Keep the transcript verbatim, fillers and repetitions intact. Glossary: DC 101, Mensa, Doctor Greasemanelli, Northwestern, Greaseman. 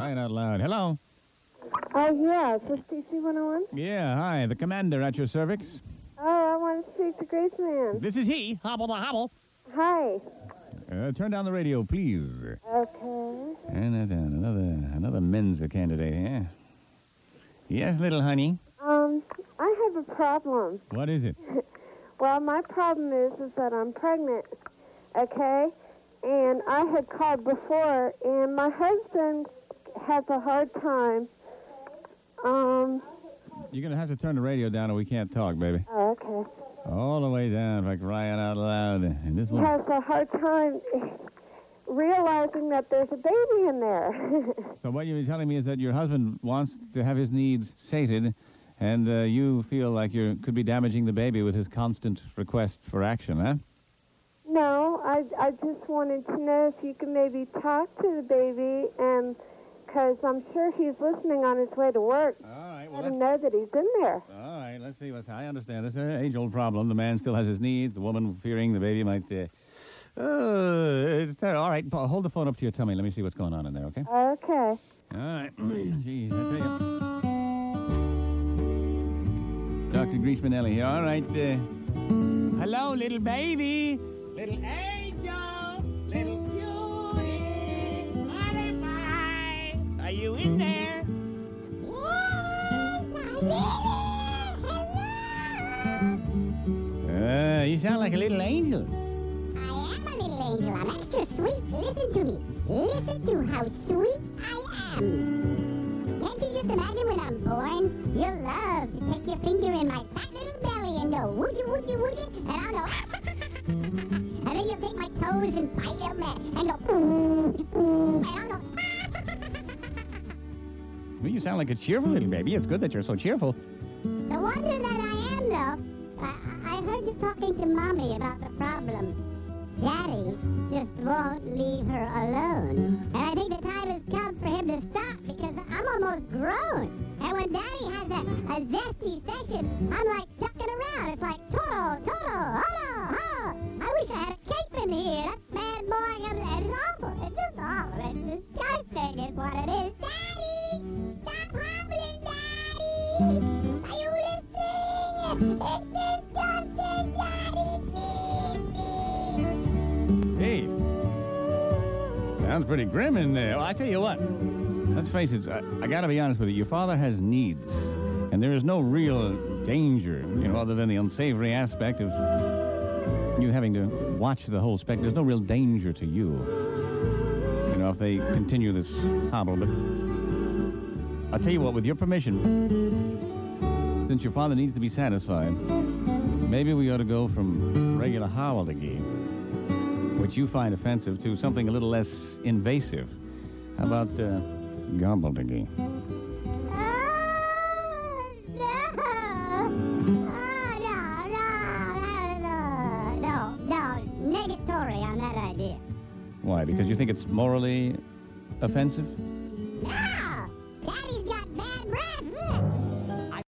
Crying out loud. Hello? Uh, yeah, is this D C one oh one? Yeah, hi. The commander at your cervix. Oh, I want to speak to Greaseman. This is he. Hobble the hobble. Hi. Uh, turn down the radio, please. Okay. Turn it down. Another, another Mensa candidate, yeah? Yes, little honey? Um, I have a problem. What is it? Well, my problem is, is that I'm pregnant, okay? And I had called before, and my husband has a hard time. Um. You're going to have to turn the radio down or we can't talk, baby. Oh, okay. All the way down, like crying out loud. And this one has a hard time realizing that there's a baby in there. So what you're telling me is that your husband wants to have his needs sated, and uh, you feel like you could be damaging the baby with his constant requests for action, huh? No, I, I just wanted to know if you could maybe talk to the baby, and because I'm sure he's listening on his way to work. All right. Well, let him know that he's in there. All right. Let's see. What's, I understand. This is an age-old problem. The man still has his needs. The woman fearing the baby might... Uh, Uh, it's there. All right, hold the phone up to your tummy. Let me see what's going on in there, okay? Okay. All right. Jeez, I tell you. Doctor Greasemanelli here. All right. Uh, hello, little baby. Little angel. Little beauty. Butterfly. Are you in there? Hello. Uh, you sound like a little angel. I'm extra sweet. Listen to me. Listen to how sweet I am. Can't you just imagine when I'm born? You'll love to take your finger in my fat little belly and go woogie woogie woogie, and I'll go and then you'll take my toes and bite them and go and I'll go. Well, you sound like a cheerful little baby. It's good that you're so cheerful. The wonder that I am, though. I, I heard you talking to Mommy about the problem. Daddy just won't leave her alone. And I think the time has come for him to stop because I'm almost grown. And when Daddy has a, a zesty session, I'm like ducking around. It's like, Toto, Toto, hello, hello. I wish I had a cape in here. That's bad boy. And it's awful. It's just awful. It's disgusting is what it is. Daddy, stop hobbling, Daddy. Are you listening? It's disgusting, Daddy, please, please. Hey, sounds pretty grim in there. Well, I tell you what, let's face it, I, I got to be honest with you. Your father has needs, and there is no real danger, you know, other than the unsavory aspect of you having to watch the whole spectrum. There's no real danger to you, you know, if they continue this hobble. But I'll tell you what, with your permission, since your father needs to be satisfied, maybe we ought to go from regular hobble to gee, which you find offensive, to something a little less invasive. How about uh, gobbledygook? Oh, no. Oh, no, no, no, no, no, negatory on that idea. Why? Because you think it's morally offensive?